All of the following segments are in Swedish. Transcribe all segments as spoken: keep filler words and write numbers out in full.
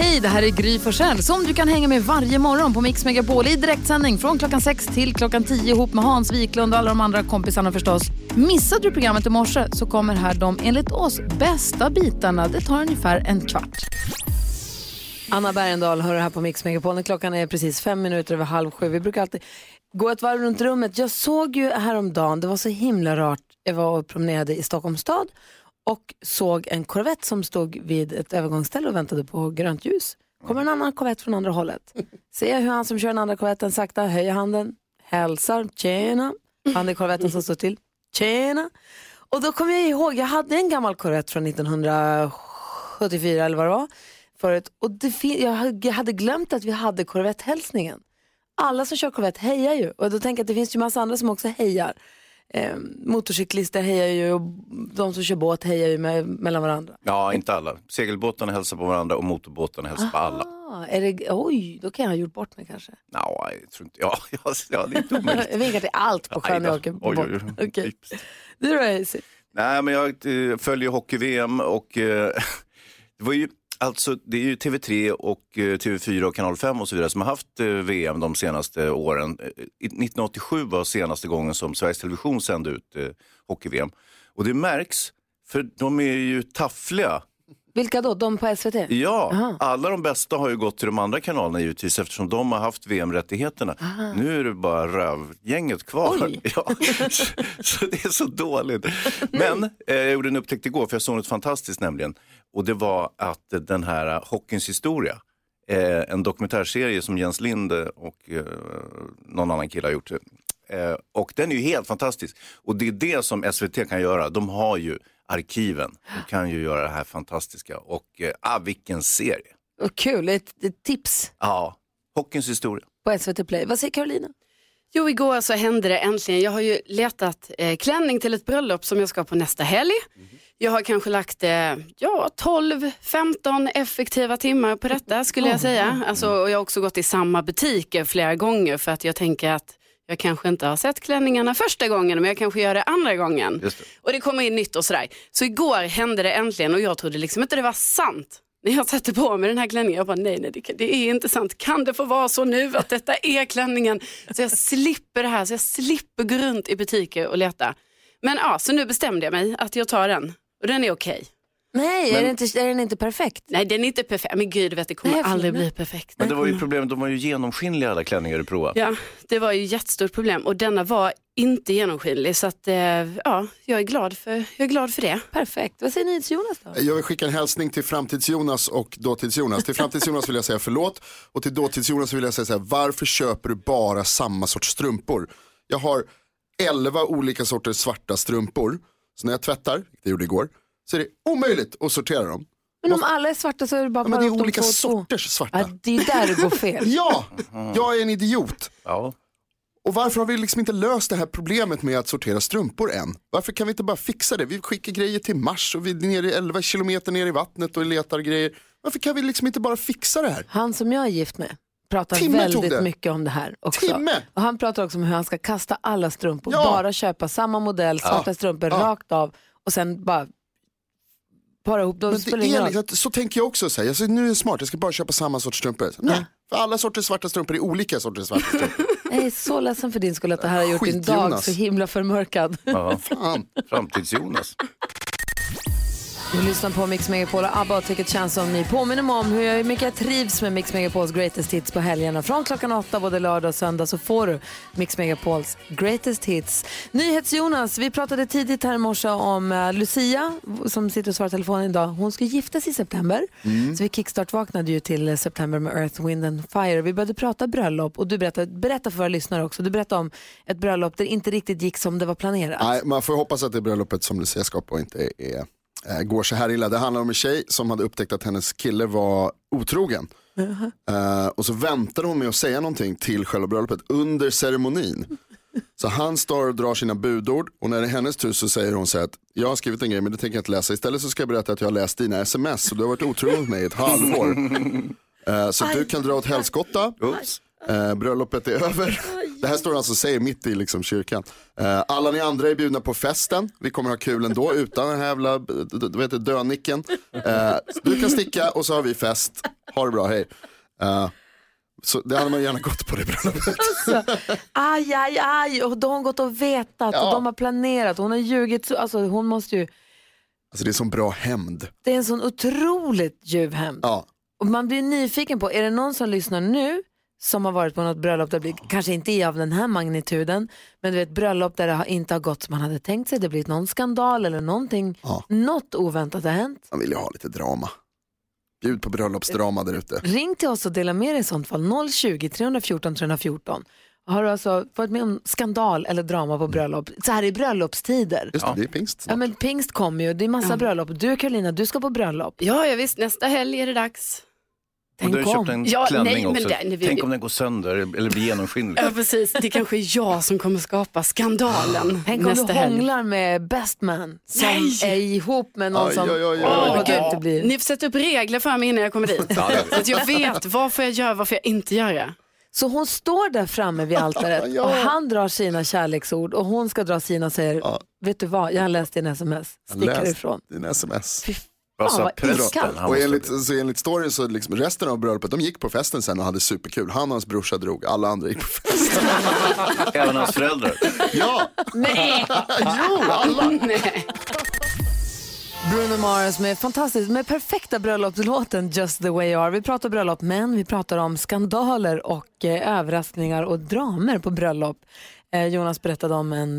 Hej, det här är Gry Forssell som du kan hänga med varje morgon på Mix Megapol i direktsändning från klockan sex till klockan tio ihop med Hans Wiklund och alla de andra kompisarna förstås. Missade du programmet i morse så kommer här de enligt oss bästa bitarna. Det tar ungefär en kvart. Anna Bergendahl hör här på Mix Megapol. Klockan är precis fem minuter över halv sju. Vi brukar alltid gå ett varv runt rummet. Jag såg ju häromdagen, det var så himla rart. Jag var och promenerade i Stockholms stad och såg en korvett som stod vid ett övergångsställe och väntade på grönt ljus. Kommer en annan korvett från andra hållet. Ser jag hur han som kör den andra korvetten sakta höjer handen, hälsar, tjena. Han är korvetten som står till, tjena. Och då kom jag ihåg, jag hade en gammal korvett från nittonhundrasjuttiofyra eller vad det var förut. Och det fin- jag hade glömt att vi hade korvetthälsningen. Alla som kör korvett hejar ju. Och då tänker jag att det finns ju massa andra som också hejar. Eh, motorcyklister hejar ju och de som kör båt hejar ju med, mellan varandra. Ja, inte alla. Segelbåtarna hälsar på varandra och motorbåtarna hälsar på alla. Är det, oj, då kan jag ha gjort bort mig kanske. No, jag tror inte, ja, jag, jag, det är inte omöjligt. Jag vinkar till allt på sjön och åker på båt. Oj, oj, okay. Det är det. Nej, men jag följer hockey-V M och eh, det var ju alltså, det är ju T V tre och T V fyra och Kanal fem och så vidare som har haft V M de senaste åren. nittonhundraåttiosju var senaste gången som Sveriges Television sände ut hockey-V M. Och det märks, för de är ju taffliga. Vilka då? De på S V T? Ja, aha. Alla de bästa har ju gått till de andra kanalerna givetvis eftersom de har haft V M-rättigheterna. Aha. Nu är det bara rövgänget kvar. Ja, så det är så dåligt. Men eh, jag gjorde en upptäckt igår för jag såg något fantastiskt nämligen. Och det var att den här Hockeyns historia, eh, en dokumentärserie som Jens Linde och eh, någon annan kille har gjort. Eh, och den är ju helt fantastisk. Och det är det som S V T kan göra. De har ju arkiven. De kan ju göra det här fantastiska. Och ah, vilken serie. Och kul, ett, ett tips. Ja, Hockeyns historia. På S V T Play. Vad säger Carolina? Jo, igår så hände det äntligen. Jag har ju letat eh, klänning till ett bröllop som jag ska på nästa helg. Mm. Jag har kanske lagt eh, ja, tolv femton effektiva timmar på detta skulle jag säga. Alltså, och jag har också gått i samma butiker flera gånger för att jag tänker att jag kanske inte har sett klänningarna första gången, men jag kanske gör det andra gången. Just det. Och det kommer in nytt och sådär. Så igår hände det äntligen och jag trodde liksom inte det var sant. När jag satte på mig den här klänningen, jag bara nej, nej det, det är inte sant. Kan det få vara så nu att detta är klänningen? Så jag slipper det här, så jag slipper gå runt i butiker och leta. Men ja, så nu bestämde jag mig att jag tar den. Och den är okej. Nej, men, är, den inte, är den inte perfekt? Nej, den är inte perfekt. Men gud, vet, det kommer nej, aldrig bli perfekt. Men det var ju problemet, de var ju genomskinliga alla klänningar du provade. Ja, det var ju ett jättestort problem. Och denna var inte genomskinlig. Så att, eh, ja, jag är, glad för, jag är glad för det. Perfekt. Vad säger ni till Jonas då? Jag vill skicka en hälsning till FramtidsJonas och dåtidsJonas. Till FramtidsJonas vill jag säga förlåt. Och till dåtidsJonas vill jag säga så här, varför köper du bara samma sorts strumpor? Jag har elva olika sorters svarta strumpor. Så när jag tvättar, det gjorde igår, så är det omöjligt att sortera dem. Men om alla är svarta så är det bara... Ja, men det är olika de sorters svarta. Ja, det är där det går fel. Ja, jag är en idiot. Ja. Och varför har vi liksom inte löst det här problemet med att sortera strumpor än? Varför kan vi inte bara fixa det? Vi skickar grejer till Mars och vi är nere elva kilometer ner i vattnet och letar grejer. Varför kan vi liksom inte bara fixa det här? Han som jag är gift med pratar Timme väldigt mycket om det här också. Timme. Och han pratar också om hur han ska kasta alla strumpor. Ja. Bara köpa samma modell, svarta ja. strumpor ja. rakt av och sen bara... Ihop, men det är liksom, så tänker jag också så här, alltså, nu är det smart, jag ska bara köpa samma sorts strumpor. Nej, ja. För alla sorters svarta strumpor är olika sorters svarta strumpor. Jag är så ledsen för din skull att det här har gjort Skit, din dag Jonas. Så himla förmörkad. Ja, fan. FramtidsJonas. Du lyssnar på Mix Megapol och Abba och tycker det känns som ni påminner mig om hur jag, mycket jag trivs med Mix Megapols Greatest Hits på helgerna. Från klockan åtta både lördag och söndag så får du Mix Megapols Greatest Hits. NyhetsJonas, vi pratade tidigt här i morse om Lucia som sitter och svarar telefonen idag. Hon ska giftas i september. Mm. Så vi kickstart-vaknade ju till september med Earth, Wind and Fire. Vi började prata bröllop och du berättade, berättade för våra lyssnare också. Du berättade om ett bröllop där det inte riktigt gick som det var planerat. Nej, man får hoppas att det bröllopet som Lucia ska på inte är... går så här illa. Det handlar om en tjej som hade upptäckt att hennes kille var otrogen. Uh-huh. Uh, och så väntade hon med att säga någonting till själva bröllopet under ceremonin. Så han står och drar sina budord. Och när det är hennes tur så säger hon så här att jag har skrivit en grej men det tänker jag inte läsa. Istället så ska jag berätta att jag har läst dina sms. Och du har varit otroligt med mig i ett halvår. uh, Så du kan dra åt helskotta. Oops. Uh, bröllopet är över. Det här står alltså säger mitt i liksom kyrkan. Uh, alla ni andra är bjudna på festen. Vi kommer ha kul ändå utan den här jävla du vet dönicken. Uh, du kan sticka och så har vi fest. Ha det bra, hej. Uh, så det hade man gärna gått på det bröllopet. Alltså, aj, aj, aj. Och de har gått och vetat ja. Och de har planerat. Hon har ljugit. Alltså hon måste ju... Alltså det är en sån bra hämnd. Det är en sån otroligt ljuv hämnd. Ja. Och man blir nyfiken på, är det någon som lyssnar nu som har varit på något bröllop där det blir, kanske inte är av den här magnituden, men du vet bröllop där det har inte har gått som man hade tänkt sig, det blir någon skandal eller någonting, ja. Något oväntat har hänt. Man vill ju ha lite drama. Bjud på bröllopsdrama där ute. Ring till oss och dela med dig i sånt fall. Noll tjugo, tre fjorton, tre fjorton. Har du alltså varit med om skandal eller drama på bröllop? Så här i bröllopstider. Just det, ja. Det är pingst. Ja, men pingst kommer ju, det är massa ja. bröllop. Du Carolina, du ska på bröllop. Ja, jag visst, nästa helg är det dags. Tänk och du har köpt en ja, klänning nej, också. Den, vi... Tänk om den går sönder eller blir genomskinlig. Ja, precis. Det kanske är jag som kommer skapa skandalen. Tänk om nästa du hånglar helg. Med best man som nej. Är ihop med någon aj, som... Aj, aj, aj. Åh, vad gud det blir. Ni får sätta upp regler för mig innan jag kommer dit. Ja, så att jag vet vad får jag göra, vad får jag inte göra. Så hon står där framme vid altaret ja. Och han drar sina kärleksord och hon ska dra sina och säger ja. Vet du vad, jag har läst din sms. Stickar ifrån. Din sms. Fy alltså, ah, och enligt, så enligt storyn så liksom resten av bröllopet, de gick på festen sen och hade superkul. Han och hans brorsa drog, alla andra gick på festen. Även hans föräldrar. Ja. Nej. Jo, alla. Nej. Bruno Mars med fantastiskt, med perfekta bröllopslåten Just the way you are. Vi pratar bröllop, men vi pratar om skandaler och eh, överraskningar och dramer på bröllop. Jonas berättade om en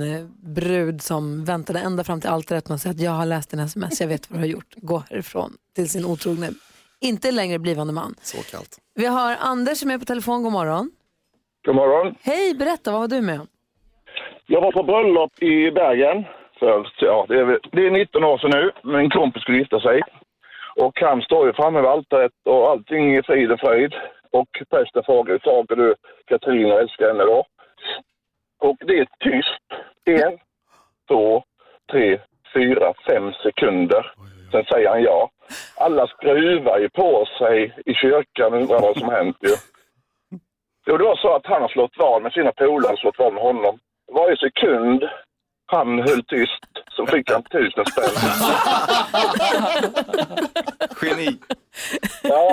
brud som väntade ända fram till altaret och sa att jag har läst en sms, jag vet vad du har gjort. Gå härifrån till sin otrogne, inte längre blivande man. Så kallt. Vi har Anders som är på telefon, god morgon. God morgon. Hej, berätta, vad var du med om? Jag var på bröllop i Bergen för, ja, det, är, det är nitton år sedan nu. Min kompis skulle gifta sig och han står ju framme vid altaret och allting är frid och fröjd. Och prästen frågar, saker du Katrina älskar henne då? Och det är tyst. En, två, tre, fyra, fem sekunder. Sen säger han ja. Alla skruvar ju på sig i kyrkan och undrar vad som hänt ju. Jo, det var så att han har slått val med sina polare, slått val med honom. Varje sekund han höll tyst så fick han tusen spänn. Geni. Ja,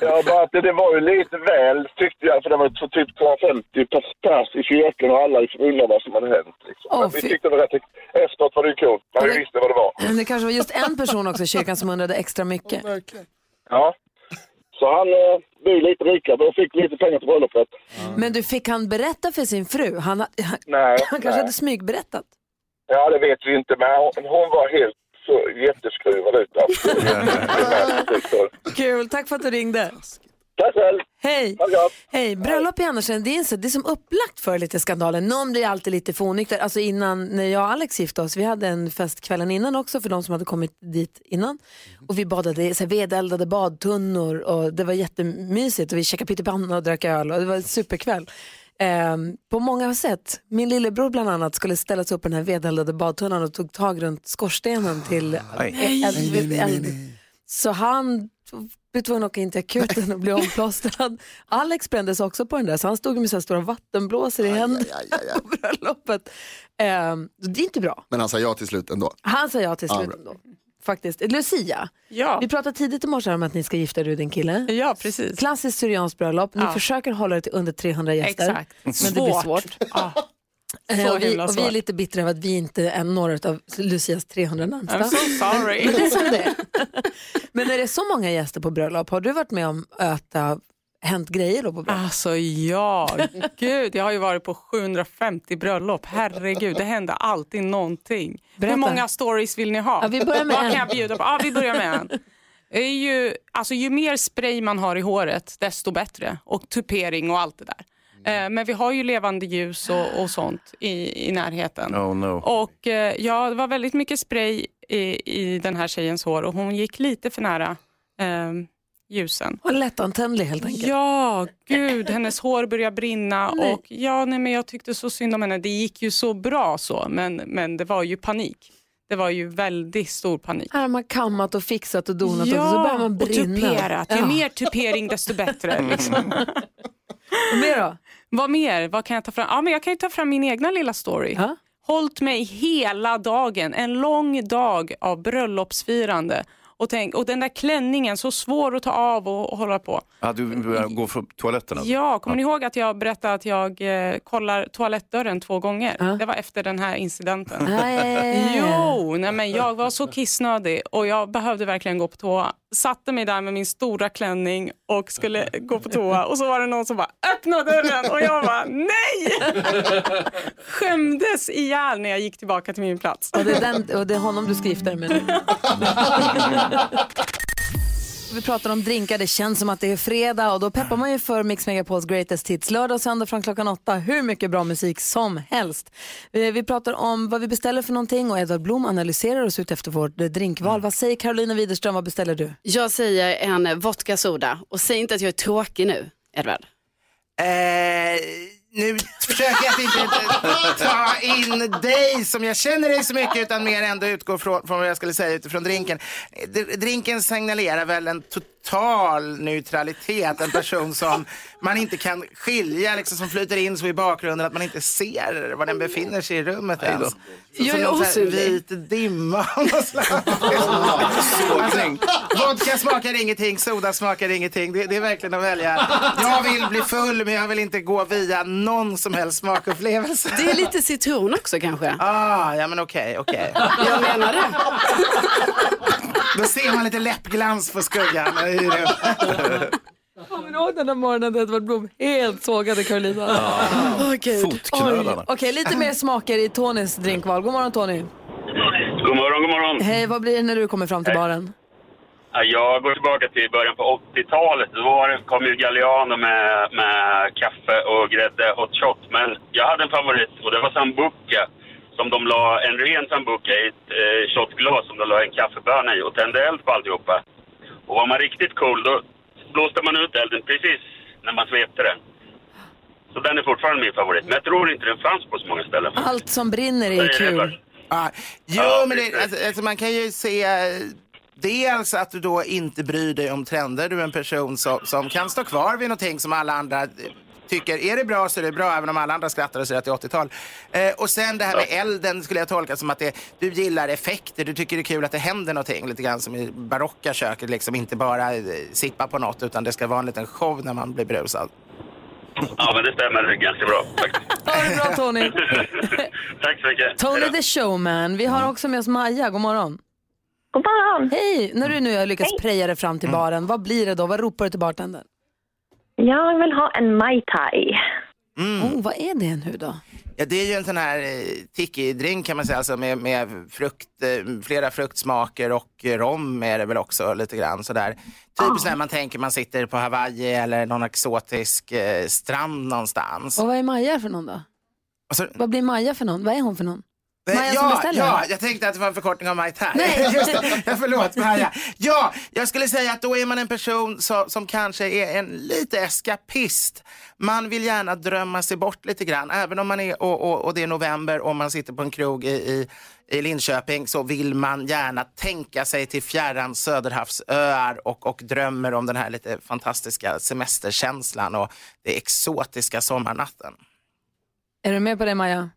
jag bara, det, det var ju lite väl tyckte jag, för det var så typ tvåhundrafemtio pers i kyrkan och alla undrar vad som hade hänt. Liksom. Oh, men vi tyckte det var rätt, efteråt var det ju kul, ja, vi visste vad det var. Men det kanske var just en person också i kyrkan som undrade extra mycket. Oh, okay. Ja, så han eh, blev lite rikare och fick lite pengar till bröllopet. Mm. Men du, fick han berätta för sin fru? Han, han, nej, han kanske nej. hade smygberättat. Ja, det vet vi inte, men hon, hon var helt så jätteskruvad ut. Kul, tack för att du ringde. Tack själv. Hej. Hej, bröllop i Andersen, det är, inte, det är som upplagt för lite skandalen. Någon blir alltid lite fånykter. Alltså innan, när jag och Alex gifte oss, vi hade en festkvällen innan också för de som hade kommit dit innan. Och vi badade, så här, vedeldade badtunnor och det var jättemysigt. Och vi käkade pyttipanna och drack öl och det var en superkväll. Um, på många sätt. Min lillebror bland annat skulle ställa sig upp i den här vedeldade badtunnan och tog tag runt skorstenen till eld. Så han blev tvungen att åka in till akuten och blev omplåstrad. Alex brändes också på den där, så han stod med så här stora vattenblåsor i händerna på bröllopet. um, Det är inte bra. Men han sa ja till slut ändå. Han sa ja till slut ja, ändå faktiskt. Lucia, ja. Vi pratade tidigt i morse om att ni ska gifta er ur din kille. Ja, precis. Klassiskt syrianskt bröllop. Ni ja. försöker hålla det till under trehundra gäster. Exakt. Men svårt. Det blir svårt. Ja. Och, vi, och vi är lite bittra över att vi inte är några av Lucias trehundra närmsta. I'm so sorry. Men det är som det. Men när det är så många gäster på bröllop, har du varit med om öta hänt grejer då på bröllop? Alltså ja, gud, jag har ju varit på sjuhundrafemtio bröllop. Herregud, det händer alltid någonting. Berätta. Hur många stories vill ni ha? Ja, vi börjar med Vad en. kan jag bjuda på? Ja, vi börjar med en. Det är ju, alltså, ju mer spray man har i håret, desto bättre. Och tupering och allt det där. Eh, men vi har ju levande ljus och, och sånt i, i närheten. Oh, no. Och eh, ja, det var väldigt mycket spray i, i den här tjejens hår. Och hon gick lite för nära... Eh, ljusen. Och lättantändlig helt enkelt. Ja, gud, hennes hår började brinna nej. och ja, nej, men jag tyckte så synd om henne. Det gick ju så bra så, men, men det var ju panik. Det var ju väldigt stor panik. Här har man kammat och fixat och donat ja, och så börjar man brinna. Ja, och tuperat. Ju ja. mer tupering desto bättre. Liksom. Mm. Vad mer då? Vad mer? Vad kan jag ta fram? Ja, men jag kan ju ta fram min egna lilla story. Ja. Hållt mig hela dagen. En lång dag av bröllopsfirande. Och, tänk, och den där klänningen så svår att ta av och, och hålla på. Ja, du går från toaletten. Alltså. Ja, kommer ja. ni ihåg att jag berättade att jag eh, kollar toalettdörren två gånger? Ja. Det var efter den här incidenten. Nej. Jo, nej, men jag var så kissnödig och jag behövde verkligen gå på toa. Satte mig där med min stora klänning och skulle gå på toa. Och så var det någon som bara, öppna dörren! Och jag bara, nej! Skämdes ihjäl när jag gick tillbaka till min plats. Och det är, den, och det är honom du skrifter med. Vi pratar om drinkar, det känns som att det är fredag. Och då peppar man ju för Mix Megapols Greatest Hits. Lördag och söndag från klockan åtta. Hur mycket bra musik som helst. Vi pratar om vad vi beställer för någonting. Och Edward Blom analyserar oss ut efter vårt drinkval. Vad säger Carolina Widerström, vad beställer du? Jag säger en vodka soda. Och säg inte att jag är tråkig nu, Edward. Eh... Nu försöker jag inte ta in dig som jag känner dig så mycket, utan mer ändå utgå från, från vad jag skulle säga utifrån drinken. Drinken signalerar väl en total neutralitet, en person som man inte kan skilja, liksom, som flyter in så i bakgrunden att man inte ser var den befinner sig i rummet ens. Jag är osynlig. Vit dimma. Vodka smakar ingenting, soda smakar ingenting. Det, det är verkligen att välja. Jag vill bli full, men jag vill inte gå via någon som helst smakupplevelse. Det är lite citron också kanske. Ah, ja men okej, okay, okej. Okay. Jag menar det. Då ser man lite läppglans på skuggan. Kommer du ihåg den där morgonen där Edward Blom helt sågade Carolina? Ja, oh, fotknölarna. Okej, okay, lite mer smaker i Tonys drinkval. God morgon Tony. God morgon, god morgon. Hej, vad blir det när du kommer fram till hey. baren? Jag går tillbaka till början på åttiotalet. Då kom ju Galliano med, med kaffe och grädde och hot shot. Men jag hade en favorit och det var sambuca. Som de la en ren sambuca i ett eh, shotglas som de la en kaffeböna i och tände eld på alltihopa. Och var man riktigt cool då blåste man ut elden precis när man svepte den. Så den är fortfarande min favorit. Men jag tror inte den fanns på så många ställen. Allt som brinner är, är kul. Ah. Jo, ja, men det, alltså, alltså, man kan ju se... Dels att du då inte bryr dig om trender. Du är en person som, som kan stå kvar vid någonting som alla andra tycker. Är det bra så är det bra, även om alla andra skrattar och säger att det är åttiotal. Eh, och sen det här med elden skulle jag tolka som att det, du gillar effekter. Du tycker det är kul att det händer någonting. Lite grann som i barocka köket. Liksom inte bara sippa på något, utan det ska vara en liten show när man blir brusad. Ja, men det stämmer. Det är ganska bra. Tack. Ha det bra, Tony. Tack så mycket. Tony the Showman. Vi har också med oss Maja. God morgon. God morgon. Hej, när du nu har lyckats Hej. preja dig fram till baren, vad blir det då? Vad ropar du till bartendern? Jag vill ha en Mai Tai. Mm. Oh, vad är det nu då? Ja, det är ju en sån här tiki-drink kan man säga, alltså med, med frukt, flera fruktsmaker och rom är det väl också lite grann sådär. Typiskt oh. när man tänker man sitter på Hawaii eller någon exotisk eh, strand någonstans. Och vad är Maja för någon då? Alltså, vad blir Maja för någon? Vad är hon för någon? Maja ja, ja, jag tänkte att det var en förkortning av Maja. Just det, jag förlåt Maja. Ja, jag skulle säga att då är man en person som, som kanske är en lite eskapist. Man vill gärna drömma sig bort lite grann. Även om man är, och, och, och det är november och man sitter på en krog i, i, i Linköping, så vill man gärna tänka sig till fjärran Söderhavsöar och, och drömmer om den här lite fantastiska semesterkänslan och det exotiska sommarnatten. Är du med på det, Maja?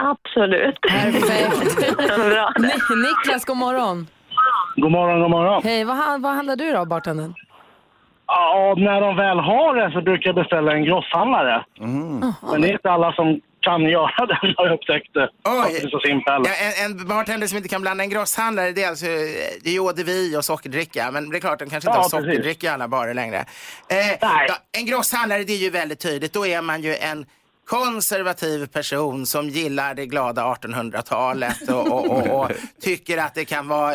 Absolut. Perfekt. Bra. Niklas, god morgon. God morgon, god morgon. Hej, vad, vad handlar du då, bartendern? Ja, när de väl har det så brukar jag beställa en grosshandlare. Mm. Men det är inte alla som kan göra den, har jag upptäckt det. Oj. Så simpel. Ja, en, en bartender som inte kan blanda en grosshandlare, det är alltså det är ådevi och sockerdricka. Men det är klart, de kanske inte ja, har sockerdricka i alla barer längre. Eh, Nej. Ja, en grosshandlare, det är ju väldigt tydligt. Då är man ju en... konservativ person som gillar det glada artonhundratalet och, och, och, och tycker att det kan vara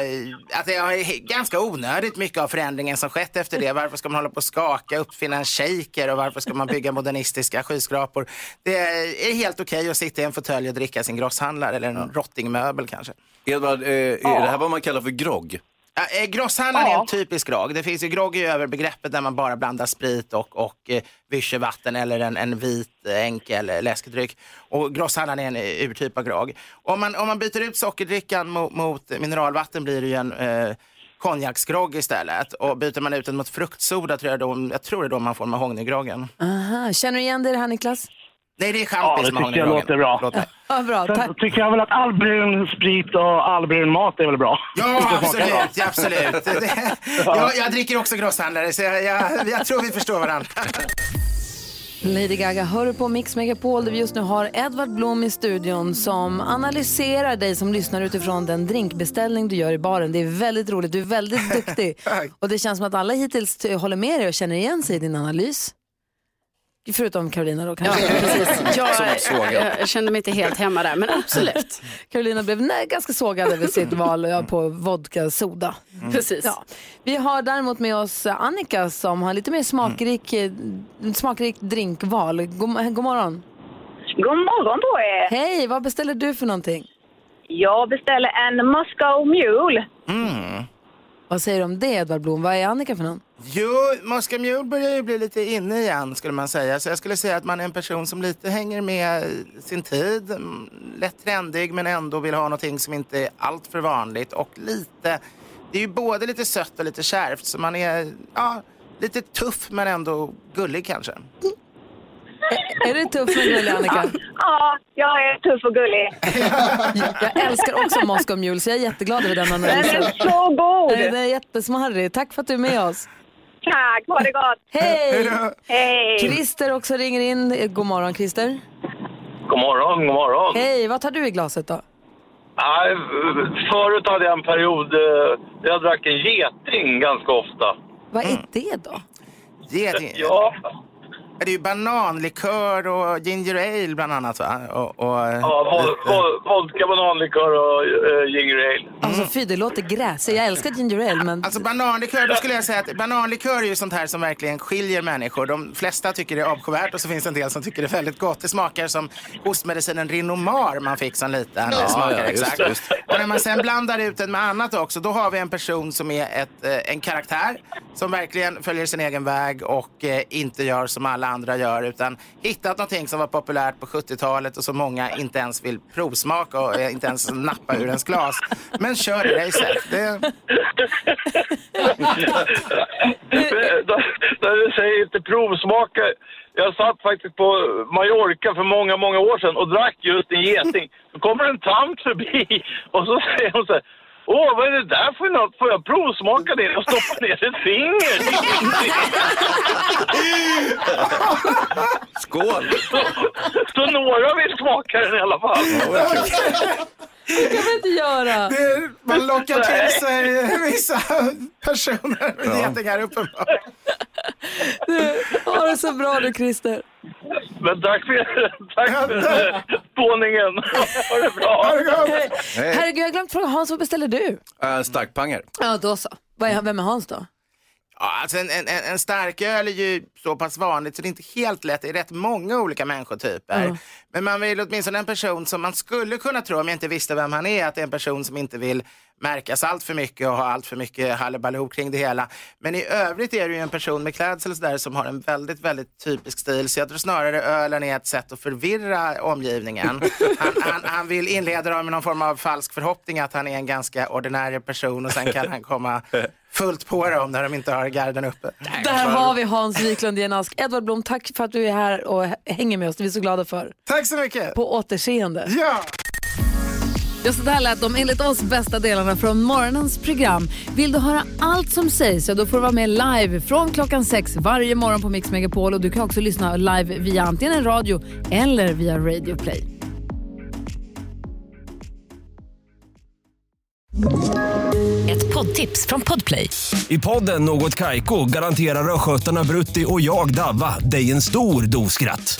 att det är ganska onödigt mycket av förändringen som skett efter det. Varför ska man hålla på och skaka, uppfinna en shaker och varför ska man bygga modernistiska skyskrapor? Det är helt okej att sitta i en fåtölj och dricka sin grosshandlare eller en rottingmöbel kanske. Edvard, är det här vad man kallar för grogg? Ja, grosshandlaren ja. är en typisk grogg. Det finns ju grogg i överbegreppet där man bara blandar sprit och, och eh, vischevatten eller en, en vit enkel läskedryck. Och grosshandlaren är en urtyp av grogg. Om man, om man byter ut sockerdrickan mot, mot mineralvatten blir det ju en eh, konjaksgrogg istället. Och byter man ut den mot fruktsoda tror jag, då, jag tror det är då man får mahognygroggen. Aha, känner du igen det här, Niklas? Nej, det är champis som mahognygroggen. Ja, det tycker jag låter bra. Låt ja, bra. Sen tack. Tycker jag väl att all brun sprit och all brun mat är väl bra. Ja, absolut, ja, absolut. jag, jag dricker också grosshandlare, så jag, jag, jag tror vi förstår varandra. Lady Gaga, hör du på Mix Megapol där vi just nu har Edward Blom i studion som analyserar dig som lyssnar utifrån den drinkbeställning du gör i baren. Det är väldigt roligt, du är väldigt duktig. Och det känns som att alla hittills håller med dig och känner igen sig i din analys. Förutom Carolina då kanske. Ja, precis. Jag, jag, jag kände mig inte helt hemma där, men absolut. Carolina blev nej, ganska sågad över sitt val och jag på vodka soda. Mm. Precis. Ja. Vi har däremot med oss Annika som har lite mer smakrik, mm. smakrik drinkval. God, god morgon. God morgon på er. Hej, vad beställer du för någonting? Jag beställer en Moscow Mule. Mm. Vad säger du om det, Edvard Blom? Vad är Annika för någon? Jo, Moscow Mule börjar ju bli lite inne igen skulle man säga. Så jag skulle säga att man är en person som lite hänger med sin tid. Lätt trendig men ändå vill ha någonting som inte är allt för vanligt. Och lite, det är ju både lite sött och lite kärvt. Så man är ja, lite tuff men ändå gullig kanske. Mm. Är du tuff och gullig, Annika? Ja, jag är tuff och gullig. Jag älskar också Moscow Mule, så jag är jätteglad över den analysen. Den är så god! Den är jättesmarrig. Tack för att du är med oss. Tack, ha det gott! Hej! Hej! Christer också ringer in. God morgon, Christer. God morgon, god morgon. Hej, vad tar du i glaset då? Nej, förut hade jag en period där jag drack en geting ganska ofta. Vad är det då? Geting? Ja. Det är ju bananlikör och ginger ale bland annat, va? Och, och, ja, vodka, bananlikör och uh, ginger ale. Alltså fy, det låter gräs. Jag älskar ginger ale, men... Alltså bananlikör, då skulle jag säga att bananlikör är ju sånt här som verkligen skiljer människor. De flesta tycker det är avskyvärt och så finns en del som tycker det är väldigt gott. Det smakar som ostmedicinen Rinomar man fick som liten. Ja, det smakar ja, exakt. Det. Och när man sen blandar ut det med annat också, då har vi en person som är ett, en karaktär som verkligen följer sin egen väg och eh, inte gör som alla andra gör, utan hittat någonting som var populärt på sjuttiotalet och så många inte ens vill provsmaka och inte ens nappa ur ens glas. Men kör i racet. Det... När du säger inte provsmaka, jag satt faktiskt på Mallorca för många, många år sedan och drack just en geting. Då kommer en tant förbi och så säger hon så här: åh, vad är det där för något? Får jag provsmaka det och stoppa ner ett finger? Skål! Så, så några vill smaka den i alla fall. Det kan man inte göra. Det, man lockar till sig vissa personer med getingar uppenbarligen. Du, ha det så bra du, Christer. Men tack för, tack för spåningen. Ha det bra. Ha det bra. Hej. Hej. Herregud, jag har glömt fråga. Hans, vad beställer du? Uh, starkpanger. Ja, då så. Vem är Hans då? Ja, alltså en, en, en starköl är ju så pass vanligt så det är inte helt lätt. Det är rätt många olika människotyper. Mm. Men man vill åtminstone en person som man skulle kunna tro, om jag inte visste vem han är, att det är en person som inte vill märkas allt för mycket och ha allt för mycket hallebaloo kring det hela. Men i övrigt är det ju en person med klädsel där som har en väldigt, väldigt typisk stil. Så jag tror snarare ölen är ett sätt att förvirra omgivningen. Han, han, han vill inleda med någon form av falsk förhoppning att han är en ganska ordinär person och sen kan han komma fullt på dem när de inte har garden uppe. Där har vi Hans Wiklund i en ask. Edvard Blom, tack för att du är här och hänger med oss. Det är vi så glada för. Tack så mycket. På återseende. Ja! Just det här lät de enligt oss bästa delarna från morgonens program. Vill du höra allt som sägs, så då får du vara med live från klockan sex varje morgon på Mix Megapol. Och du kan också lyssna live via antingen radio eller via Radio Play. Ett poddtips från Podplay. I podden Något Kaiko garanterar röskötarna Brutti och jag Davva dig en stor doskratt.